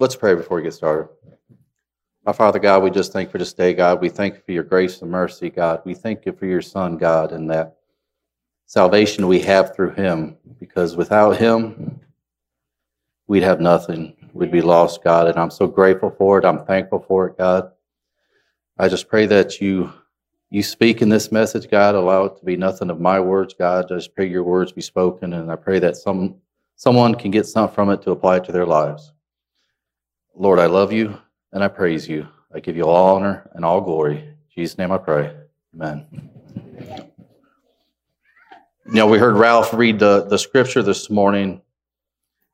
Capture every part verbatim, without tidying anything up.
Let's pray before we get started. Our Father God, we just thank you for this day, God. We thank you for your grace and mercy, God. We thank you for your Son, God, and that salvation we have through him, because without him, we'd have nothing. We'd be lost, God, and I'm so grateful for it. I'm thankful for it, God. I just pray that you you speak in this message, God. Allow it to be nothing of my words, God. I just pray your words be spoken, and I pray that some someone can get something from it to apply it to their lives. Lord, I love you, and I praise you. I give you all honor and all glory. In Jesus' name I pray. Amen. You know, we heard Ralph read the, the scripture this morning,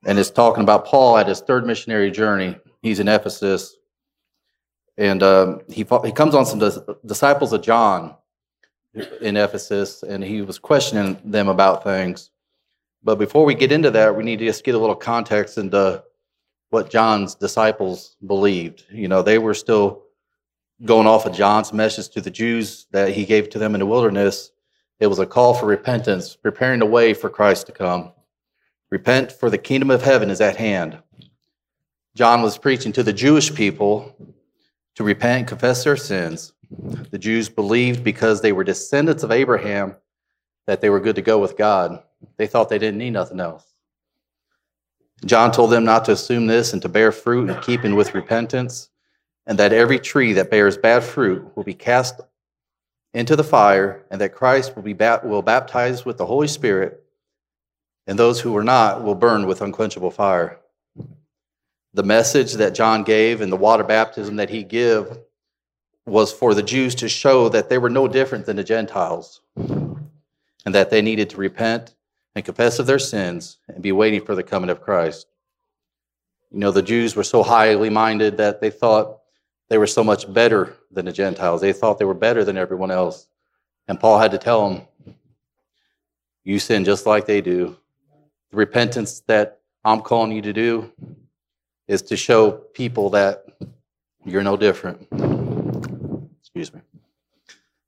and it's talking about Paul at his third missionary journey. He's in Ephesus, and um, he fought, he comes on some dis- disciples of John in Ephesus, and he was questioning them about things. But before we get into that, we need to just get a little context into what John's disciples believed. You know, they were still going off of John's message to the Jews that he gave to them in the wilderness. It was a call for repentance, preparing the way for Christ to come. Repent, for the kingdom of heaven is at hand. John was preaching to the Jewish people to repent and confess their sins. The Jews believed, because they were descendants of Abraham, that they were good to go with God. They thought they didn't need nothing else. John told them not to assume this and to bear fruit in keeping with repentance, and that every tree that bears bad fruit will be cast into the fire, and that Christ will be bat- will baptize with the Holy Spirit, and those who are not will burn with unquenchable fire. The message that John gave and the water baptism that he gave was for the Jews to show that they were no different than the Gentiles, and that they needed to repent and confess of their sins, and be waiting for the coming of Christ. You know, the Jews were so highly minded that they thought they were so much better than the Gentiles. They thought they were better than everyone else. And Paul had to tell them, you sin just like they do. The repentance that I'm calling you to do is to show people that you're no different. Excuse me.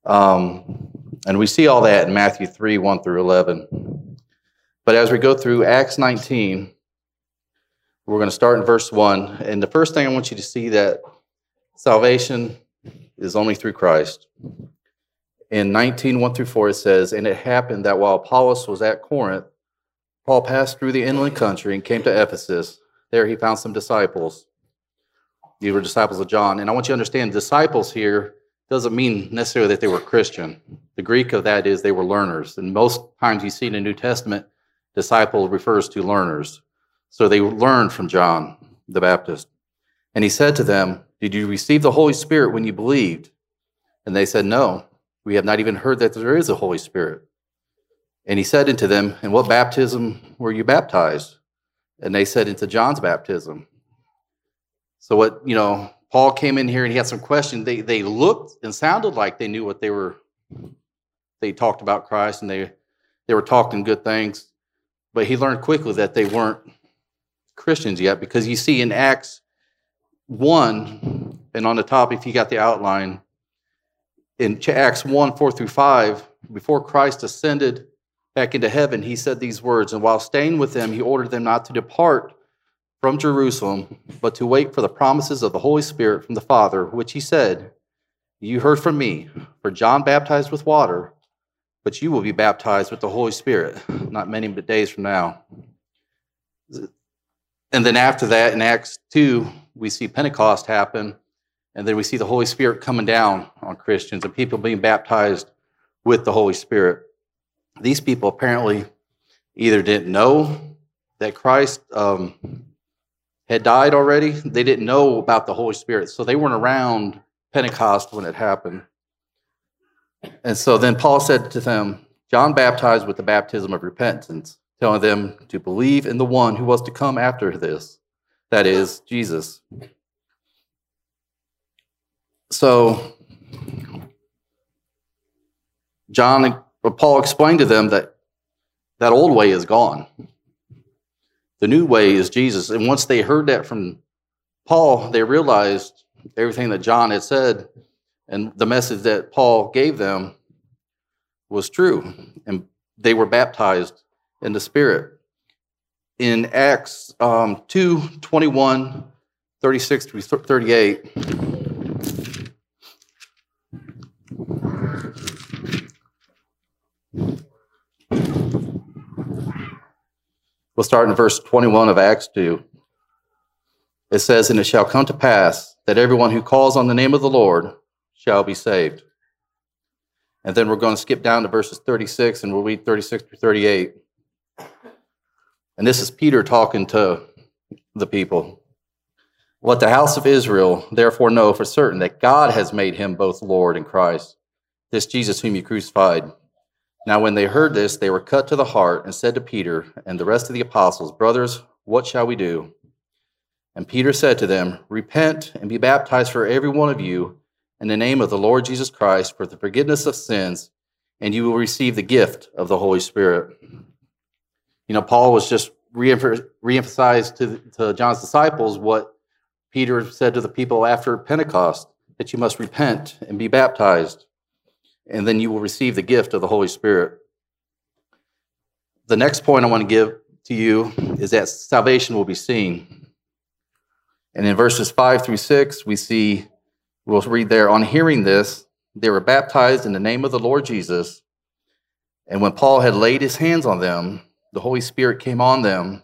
Um, and we see all that in Matthew three, one through eleven. But as we go through Acts nineteen, we're going to start in verse one. And the first thing I want you to see, that salvation is only through Christ. In nineteen, one through four, it says, "And it happened that while Apollos was at Corinth, Paul passed through the inland country and came to Ephesus. There he found some disciples." These were disciples of John. And I want you to understand, disciples here doesn't mean necessarily that they were Christian. The Greek of that is they were learners. And most times you see in the New Testament, disciple refers to learners. So they learned from John the Baptist. And he said to them, "Did you receive the Holy Spirit when you believed?" And they said, "No, we have not even heard that there is a Holy Spirit." And he said unto them, "And what baptism were you baptized?" And they said, "Into John's baptism." So what, you know, Paul came in here and he had some questions. They they looked and sounded like they knew what they were. They talked about Christ and they they were talking good things. But he learned quickly that they weren't Christians yet, because you see in Acts one, and on the top, if you got the outline, in Acts one, four through five, before Christ ascended back into heaven, he said these words, "And while staying with them, he ordered them not to depart from Jerusalem, but to wait for the promises of the Holy Spirit from the Father, which he said, 'You heard from me, for John baptized with water, but you will be baptized with the Holy Spirit not many but days from now.'" And then after that, in Acts two, we see Pentecost happen, and then we see the Holy Spirit coming down on Christians and people being baptized with the Holy Spirit. These people apparently either didn't know that Christ um, had died already. They didn't know about the Holy Spirit, so they weren't around Pentecost when it happened. And so then Paul said to them, "John baptized with the baptism of repentance, telling them to believe in the one who was to come after this, that is, Jesus." So John, Paul explained to them that that old way is gone. The new way is Jesus. And once they heard that from Paul, they realized everything that John had said and the message that Paul gave them was true, and they were baptized in the Spirit. In Acts um, two, twenty-one thirty-six through thirty-eight. We'll start in verse twenty-one of Acts two. It says, "And it shall come to pass that everyone who calls on the name of the Lord shall be saved." And then we're going to skip down to verses thirty-six, and we'll read thirty-six through thirty-eight. And this is Peter talking to the people. "Let the house of Israel therefore know for certain that God has made him both Lord and Christ, this Jesus whom you crucified." Now when they heard this, they were cut to the heart and said to Peter and the rest of the apostles, "Brothers, what shall we do?" And Peter said to them, "Repent and be baptized for every one of you in the name of the Lord Jesus Christ for the forgiveness of sins, and you will receive the gift of the Holy Spirit." You know, Paul was just reemphasized to, to John's disciples what Peter said to the people after Pentecost, that you must repent and be baptized, and then you will receive the gift of the Holy Spirit. The next point I want to give to you is that salvation will be seen. And in verses five through six, we see, we'll read there, "On hearing this, they were baptized in the name of the Lord Jesus. And when Paul had laid his hands on them, the Holy Spirit came on them,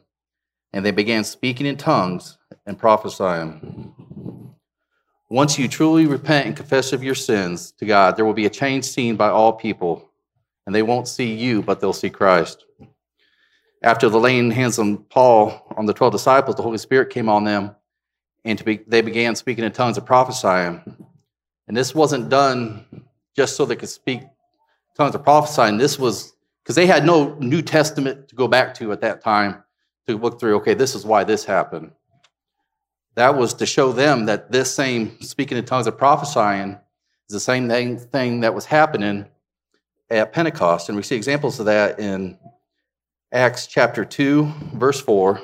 and they began speaking in tongues and prophesying." Once you truly repent and confess of your sins to God, there will be a change seen by all people, and they won't see you, but they'll see Christ. After the laying hands on Paul on the twelve disciples, the Holy Spirit came on them, and to be, they began speaking in tongues and prophesying. And this wasn't done just so they could speak tongues of prophesying. This was because they had no New Testament to go back to at that time to look through, okay, this is why this happened. That was to show them that this same speaking in tongues of prophesying is the same thing that was happening at Pentecost. And we see examples of that in Acts chapter two, verse four.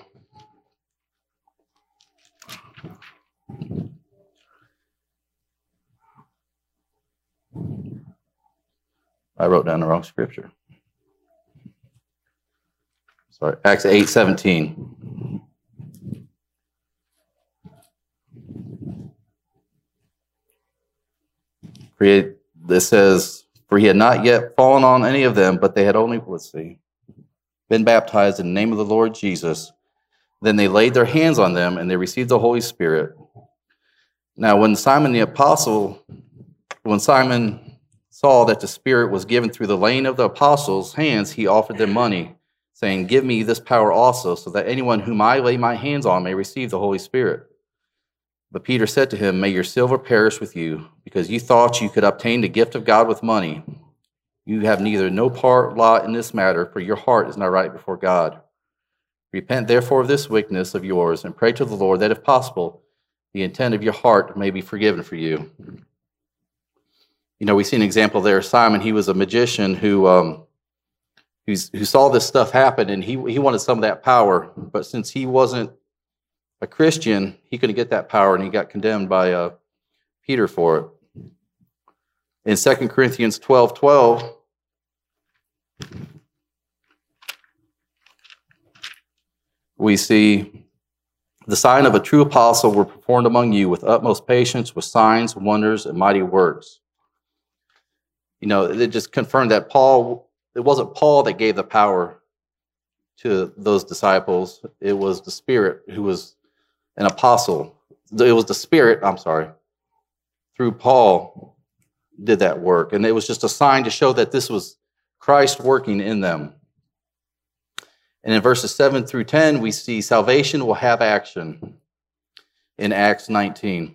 I wrote down the wrong scripture. Sorry, Acts eight seventeen. Create. This says, "For he had not yet fallen on any of them, but they had only," let's see, "been baptized in the name of the Lord Jesus. Then they laid their hands on them, and they received the Holy Spirit." Now, when Simon the apostle, when Simon saw that the Spirit was given through the laying of the apostles' hands, he offered them money, saying, "Give me this power also, so that anyone whom I lay my hands on may receive the Holy Spirit." But Peter said to him, "May your silver perish with you, because you thought you could obtain the gift of God with money. You have neither no part lot in this matter, for your heart is not right before God. Repent therefore of this wickedness of yours, and pray to the Lord that, if possible, the intent of your heart may be forgiven for you." You know, we see an example there. Simon, he was a magician who... Um, who saw this stuff happen, and he he wanted some of that power. But since he wasn't a Christian, he couldn't get that power, and he got condemned by uh, Peter for it. In Second Corinthians twelve twelve, we see, "The sign of a true apostle were performed among you with utmost patience, with signs, wonders, and mighty works." You know, it just confirmed that Paul... It wasn't Paul that gave the power to those disciples. It was the Spirit who was an apostle. It was the Spirit, I'm sorry, through Paul did that work. And it was just a sign to show that this was Christ working in them. And in verses seven through ten, we see salvation will have action in Acts nineteen.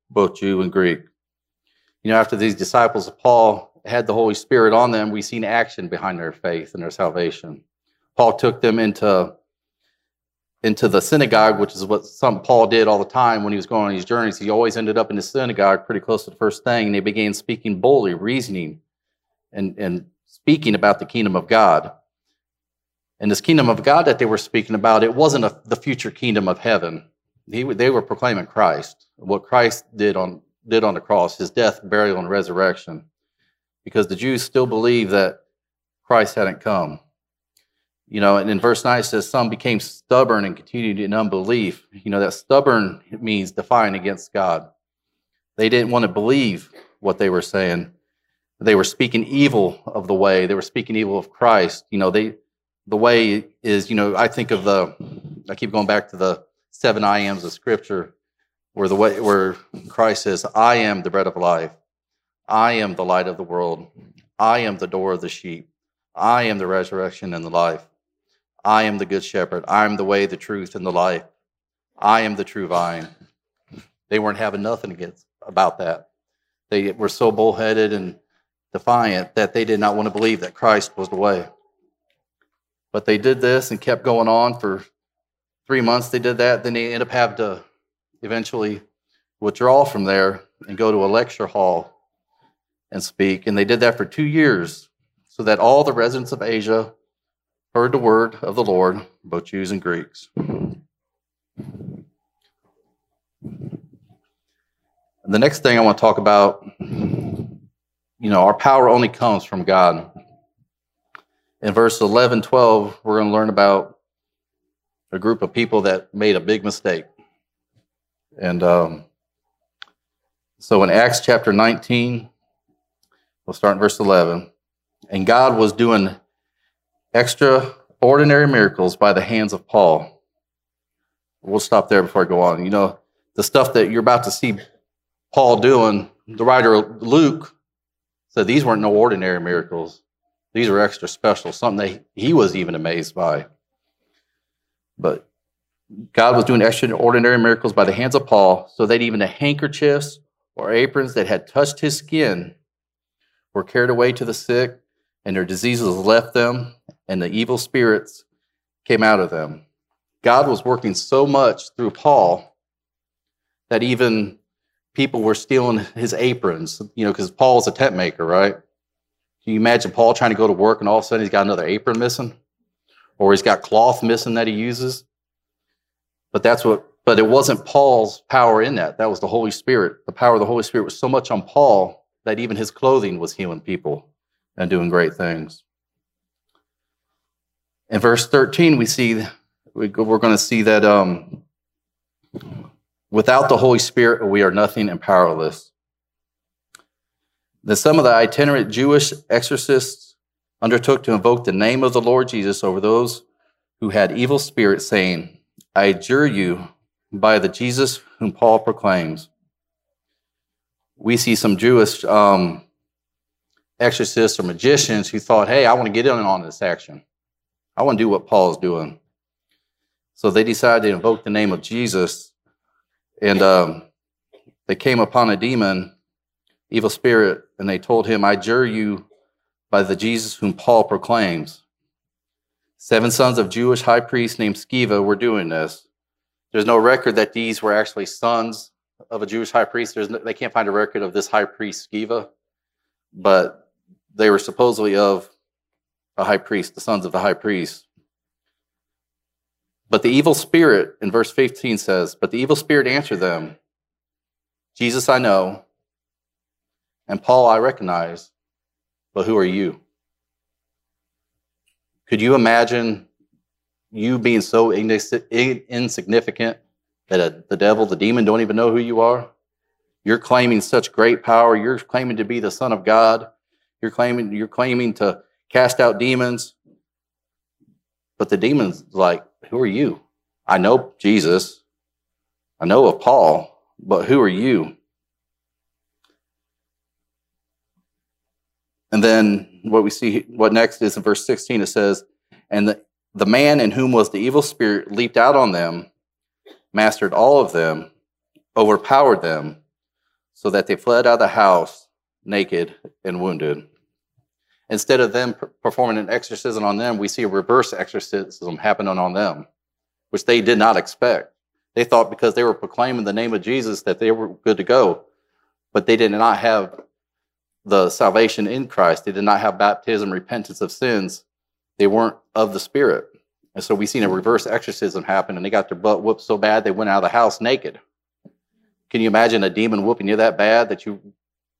both Jew and Greek." You know, after these disciples of Paul had the Holy Spirit on them, we've seen action behind their faith and their salvation. Paul took them into into the synagogue, which is what something Paul did all the time when he was going on these journeys. He always ended up in the synagogue pretty close to the first thing, and they began speaking boldly, reasoning, and, and speaking about the kingdom of God. And this kingdom of God that they were speaking about, it wasn't a, the future kingdom of heaven. He, they were proclaiming Christ, what Christ did on, did on the cross, his death, burial, and resurrection, because the Jews still believed that Christ hadn't come. You know, and in verse nine it says, some became stubborn and continued in unbelief. You know, that stubborn means defying against God. They didn't want to believe what they were saying. They were speaking evil of the way. They were speaking evil of Christ. You know, they the way is, you know, I think of the, I keep going back to the seven I ams of Scripture, where the way where Christ says, I am the bread of life. I am the light of the world. I am the door of the sheep. I am the resurrection and the life. I am the good shepherd. I am the way, the truth, and the life. I am the true vine. They weren't having nothing against about that. They were so bullheaded and defiant that they did not want to believe that Christ was the way. But they did this and kept going on for three months. They did that. Then they ended up having to eventually withdraw from there and go to a lecture hall and speak. And they did that for two years so that all the residents of Asia heard the word of the Lord, both Jews and Greeks. The next thing I want to talk about, you know, our power only comes from God. In verse eleven, twelve, we're going to learn about a group of people that made a big mistake. And um, so in Acts chapter nineteen, we'll start in verse eleven. And God was doing extraordinary miracles by the hands of Paul. We'll stop there before I go on. You know, the stuff that you're about to see Paul doing, the writer Luke said these weren't no ordinary miracles. These were extra special, something that he was even amazed by. But God was doing extraordinary miracles by the hands of Paul, so that even the handkerchiefs or aprons that had touched his skin were carried away to the sick, and their diseases left them, and the evil spirits came out of them. God was working so much through Paul that even people were stealing his aprons, you know, because Paul's a tent maker, right? Can you imagine Paul trying to go to work and all of a sudden he's got another apron missing? Or he's got cloth missing that he uses? But that's what, but it wasn't Paul's power in that. That was the Holy Spirit. The power of the Holy Spirit was so much on Paul that even his clothing was healing people and doing great things. In verse thirteen, we see, we're going to see that um, without the Holy Spirit, we are nothing and powerless. That some of the itinerant Jewish exorcists undertook to invoke the name of the Lord Jesus over those who had evil spirits, saying, I adjure you by the Jesus whom Paul proclaims. We see some Jewish um, exorcists or magicians who thought, hey, I want to get in on this action. I want to do what Paul's doing. So they decided to invoke the name of Jesus, and um, they came upon a demon, evil spirit, and they told him, I adjure you by the Jesus whom Paul proclaims. Seven sons of Jewish high priests named Sceva were doing this. There's no record that these were actually sons of a Jewish high priest. There's no, they can't find a record of this high priest Sceva, but they were supposedly of a high priest, the sons of the high priest. But the evil spirit, in verse fifteen says, but the evil spirit answered them, Jesus I know, and Paul I recognize, but who are you? Could you imagine you being so insignificant that the devil, the demon, don't even know who you are? You're claiming such great power. You're claiming to be the Son of God. You're claiming, you're claiming to cast out demons. But the demon's like, who are you? I know Jesus. I know of Paul, but who are you? And then what we see, what next is in verse sixteen, it says, and the, the man in whom was the evil spirit leaped out on them, mastered all of them, overpowered them, so that they fled out of the house naked and wounded. Instead of them performing an exorcism on them, we see a reverse exorcism happening on them. which they did not expect. They thought because they were proclaiming the name of Jesus that they were good to go, but they did not have the salvation in Christ. They did not have baptism, repentance of sins. They weren't of the Spirit. And so we seen a reverse exorcism happen, and they got their butt whooped so bad they went out of the house naked. Can you imagine a demon whooping you that bad that you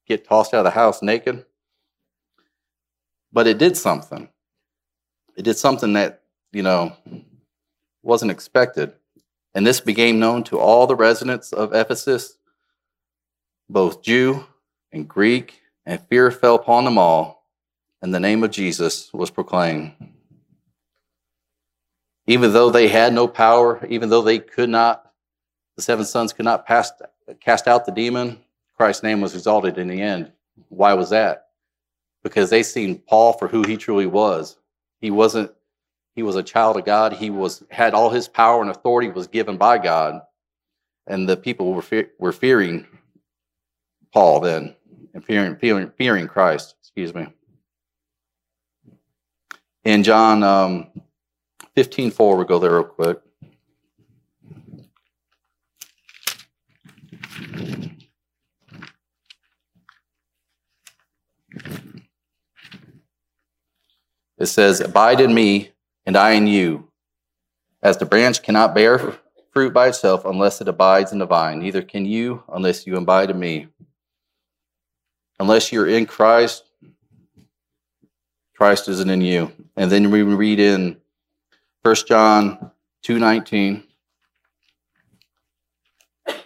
get tossed out of the house naked? But it did something. It did something that, you know, wasn't expected. And this became known to all the residents of Ephesus, both Jew and Greek, and fear fell upon them all, and the name of Jesus was proclaimed. Even though they had no power, even though they could not, the seven sons could not pass, cast out the demon, Christ's name was exalted in the end. Why was that? Because they seen Paul for who he truly was. He wasn't, he was a child of God. He was had all his power and authority was given by God. And the people were, fe- were fearing Paul then, and fearing, fearing, fearing Christ, excuse me. In John um, fifteen four, we'll go there real quick. It says, "Abide in me, and I in you. As the branch cannot bear fruit by itself unless it abides in the vine, neither can you unless you abide in me." Unless you're in Christ, Christ isn't in you. And then we read in First John two nineteen. It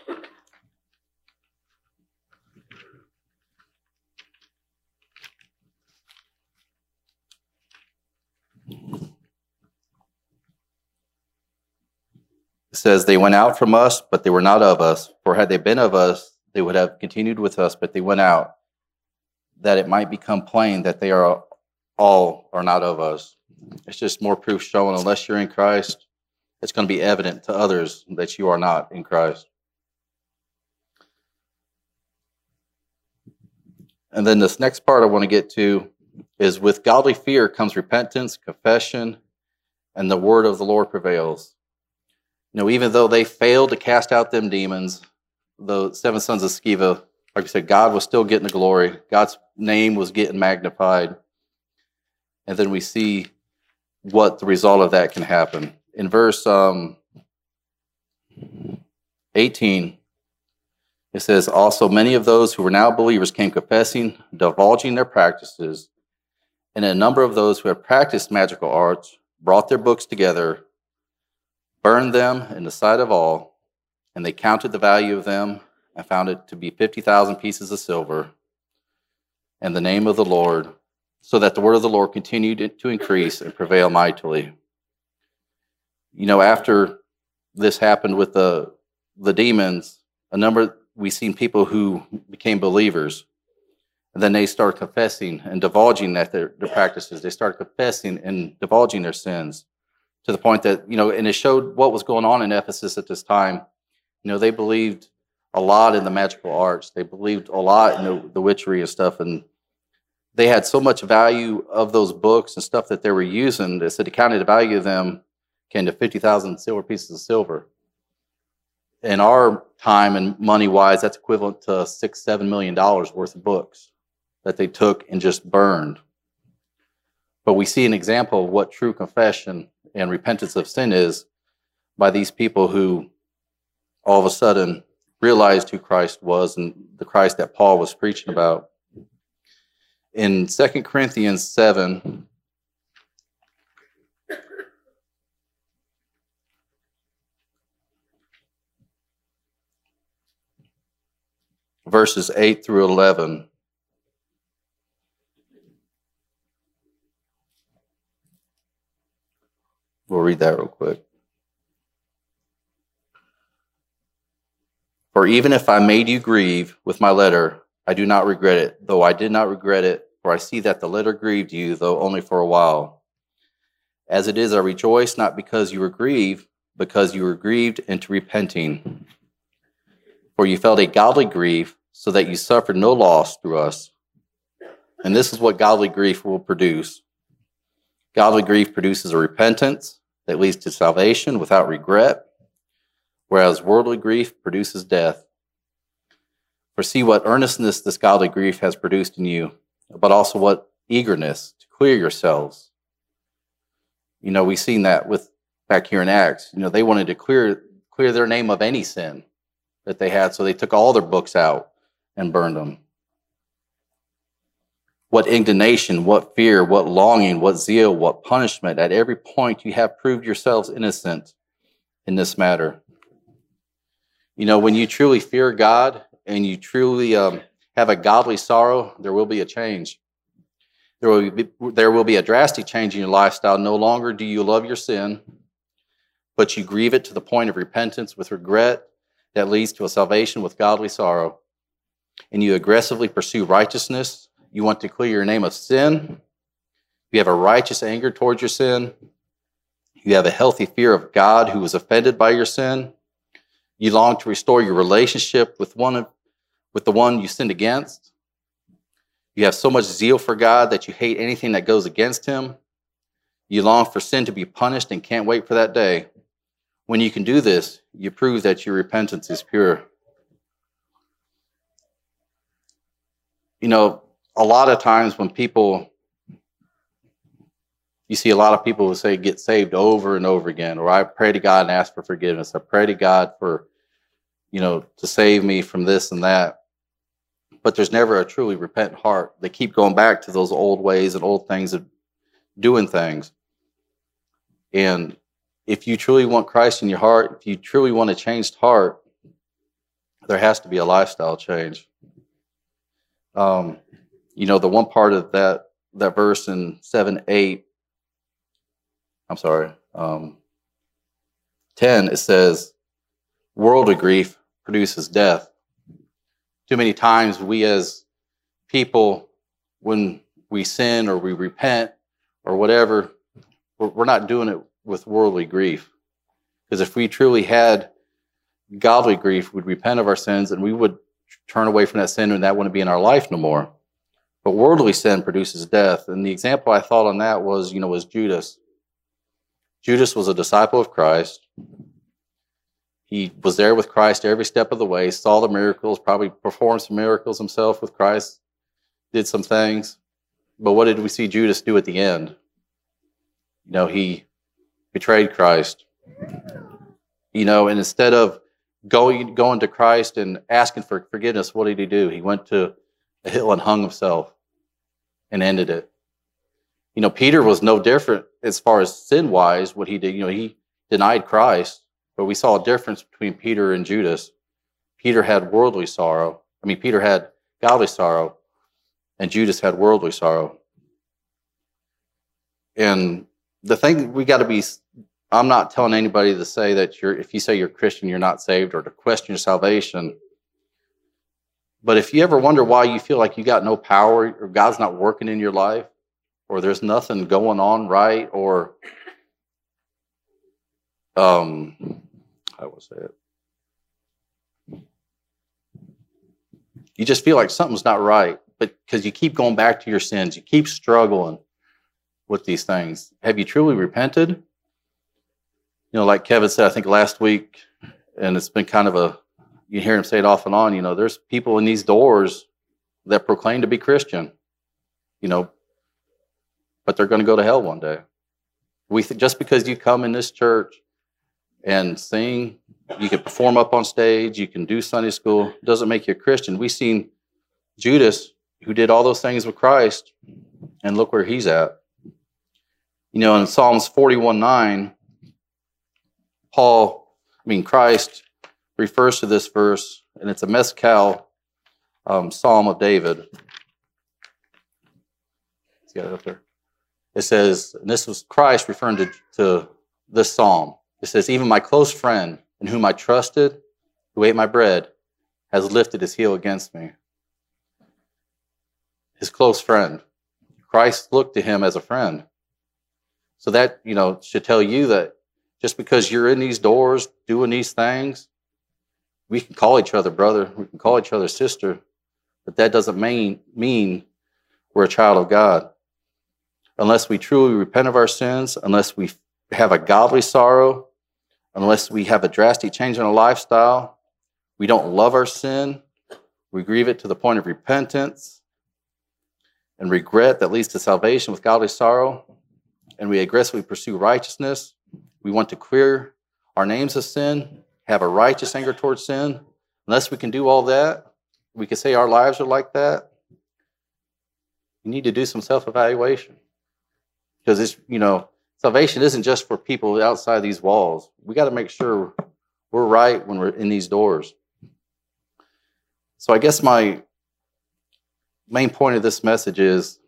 says, "They went out from us, but they were not of us. For had they been of us, they would have continued with us, but they went out, that it might become plain that they are all are not of us." It's just more proof showing unless you're in Christ, it's going to be evident to others that you are not in Christ. And then this next part I want to get to is, with godly fear comes repentance, confession, and the word of the Lord prevails. You know, even though they failed to cast out them demons, the seven sons of Sceva, like I said, God was still getting the glory. God's name was getting magnified. And then we see what the result of that can happen. In verse um, eighteen, it says, "Also many of those who were now believers came confessing, divulging their practices, and a number of those who had practiced magical arts brought their books together, burned them in the sight of all, and they counted the value of them and found it to be fifty thousand pieces of silver, and the name of the Lord, so that the word of the Lord continued to increase and prevail mightily." You know, after this happened with the, the demons, a number, we've seen people who became believers, and then they started confessing and divulging that their, their practices. They started confessing and divulging their sins. To the point that, you know, and it showed what was going on in Ephesus at this time. You know, they believed a lot in the magical arts. They believed a lot in the, the witchery and stuff. And they had so much value of those books and stuff that they were using. They said the counted value of them came to fifty thousand silver pieces of silver. In our time and money-wise, that's equivalent to six, seven million dollars worth of books that they took and just burned. But we see an example of what true confession and repentance of sin is by these people who all of a sudden realized who Christ was and the Christ that Paul was preaching about. In Second Corinthians seven, verses eight through eleven, we'll read that real quick. "For even if I made you grieve with my letter, I do not regret it, though I did not regret it, for I see that the letter grieved you, though only for a while. As it is, I rejoice not because you were grieved, because you were grieved into repenting. For you felt a godly grief, so that you suffered no loss through us. And this is what godly grief will produce. Godly grief produces a repentance, that leads to salvation without regret, whereas worldly grief produces death. For see what earnestness this godly grief has produced in you, but also what eagerness to clear yourselves. You know, we've seen that with back here in Acts. You know, they wanted to clear clear their name of any sin that they had, so they took all their books out and burned them. What indignation, what fear, what longing, what zeal, what punishment. At every point you have proved yourselves innocent in this matter. You know, when you truly fear God and you truly um, have a godly sorrow, there will be a change. There will be, there will be a drastic change in your lifestyle. No longer do you love your sin, but you grieve it to the point of repentance with regret that leads to a salvation with godly sorrow. And you aggressively pursue righteousness. You want to clear your name of sin. You have a righteous anger towards your sin. You have a healthy fear of God who was offended by your sin. You long to restore your relationship with one, with the one you sinned against. You have so much zeal for God that you hate anything that goes against him. You long for sin to be punished and can't wait for that day. When you can do this, you prove that your repentance is pure. You know, a lot of times when people, you see a lot of people who say get saved over and over again, or I pray to God and ask for forgiveness. I pray to God for, you know, to save me from this and that. But there's never a truly repentant heart. They keep going back to those old ways and old things of doing things. And if you truly want Christ in your heart, if you truly want a changed heart, there has to be a lifestyle change. Um, you know, the one part of that, that verse in seven, eight, I'm sorry, um, ten, it says, worldly grief produces death. Too many times we as people, when we sin or we repent or whatever, we're not doing it with worldly grief. Because if we truly had godly grief, we'd repent of our sins and we would turn away from that sin and that wouldn't be in our life no more. But worldly sin produces death. And the example I thought on that was, you know, was Judas. Judas was a disciple of Christ. He was there with Christ every step of the way, saw the miracles, probably performed some miracles himself with Christ, did some things. But what did we see Judas do at the end? You know, he betrayed Christ. You know, and instead of going, going to Christ and asking for forgiveness, what did he do? He went to a hill and hung himself and ended it. You know, Peter was no different as far as sin-wise, what he did. You know, he denied Christ. But we saw a difference between Peter and Judas. Peter had worldly sorrow. I mean, Peter had godly sorrow, and Judas had worldly sorrow. And the thing we got to be, I'm not telling anybody to say that you're, if you say you're Christian, you're not saved, or to question your salvation. But if you ever wonder why you feel like you got no power, or God's not working in your life, or there's nothing going on right, or um. I will say it. You just feel like something's not right, but because you keep going back to your sins, you keep struggling with these things. Have you truly repented? You know, like Kevin said, I think last week, and it's been kind of a, you hear him say it off and on, you know, there's people in these doors that proclaim to be Christian, you know, but they're going to go to hell one day. We th- just because you come in this church and sing, you can perform up on stage, you can do Sunday school, doesn't make you a Christian. We've seen Judas, who did all those things with Christ, and look where he's at. You know, in Psalms forty-one nine, Paul, I mean, Christ refers to this verse, and it's a Mezcal um, Psalm of David. Let's get it up there. It says, and this was Christ referring to, to this psalm. It says, even my close friend in whom I trusted, who ate my bread, has lifted his heel against me. His close friend. Christ looked to him as a friend. So that, you know, should tell you that just because you're in these doors doing these things, we can call each other brother, we can call each other sister, but that doesn't mean, mean we're a child of God. Unless we truly repent of our sins, unless we have a godly sorrow, unless we have a drastic change in our lifestyle, we don't love our sin, we grieve it to the point of repentance and regret that leads to salvation with godly sorrow, and we aggressively pursue righteousness. We want to clear our names of sin, have a righteous anger towards sin. Unless we can do all that, we can say our lives are like that. You need to do some self-evaluation, because it's, you know, salvation isn't just for people outside these walls. We got to make sure we're right when we're in these doors. So I guess my main point of this message is,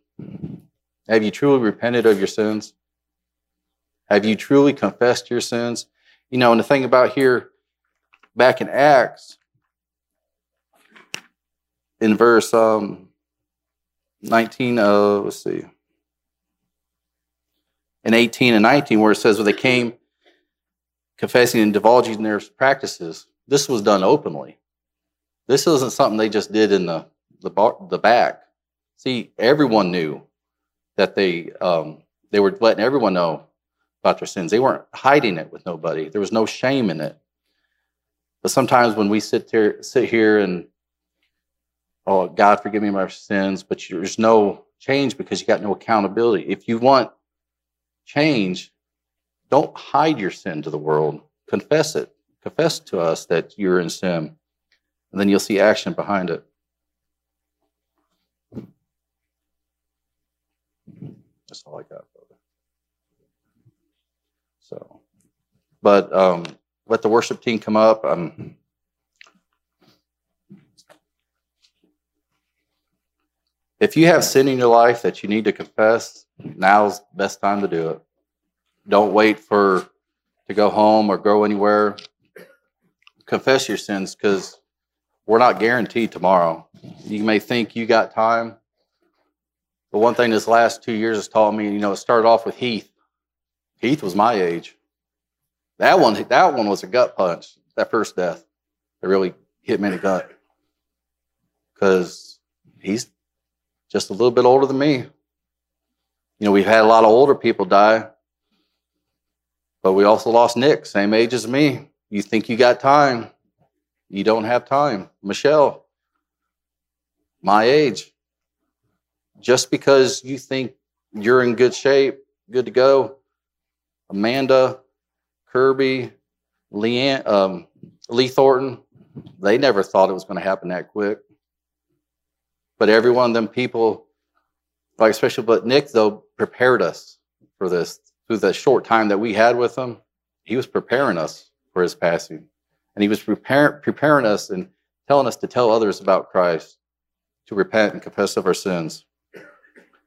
have you truly repented of your sins? Have you truly confessed your sins? You know, and the thing about here, back in Acts, in verse um, nineteen, uh, let's see, in eighteen and nineteen, where it says, well, they came confessing and divulging their practices. This was done openly. This isn't something they just did in the the, bar, the back. See, everyone knew that they um, they were letting everyone know about their sins. They weren't hiding it with nobody. There was no shame in it. But sometimes when we sit there, sit here and, oh, God, forgive me my sins, but there's no change because you got no accountability. If you want change, don't hide your sin to the world. Confess it. Confess to us that you're in sin, and then you'll see action behind it. That's all I got, brother. So, but um, let the worship team come up. Um, if you have sin in your life that you need to confess, now's the best time to do it. Don't wait for to go home or go anywhere. Confess your sins, because we're not guaranteed tomorrow. You may think you got time. But one thing this last two years has taught me, you know, it started off with Heath. Heath was my age. That one, that one was a gut punch. That first death, it really hit me in the gut, because he's just a little bit older than me. You know, we've had a lot of older people die, but we also lost Nick, same age as me. You think you got time? You don't have time. Michelle, my age. Just because you think you're in good shape, good to go, Amanda, Kirby, Leanne, um, Lee Thornton, they never thought it was going to happen that quick. But every one of them people, like especially, but Nick, though, prepared us for this. Through the short time that we had with him, he was preparing us for his passing. And he was prepare, preparing us and telling us to tell others about Christ, to repent and confess of our sins.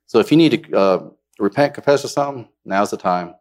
So if you need to uh, repent, confess of something, now's the time.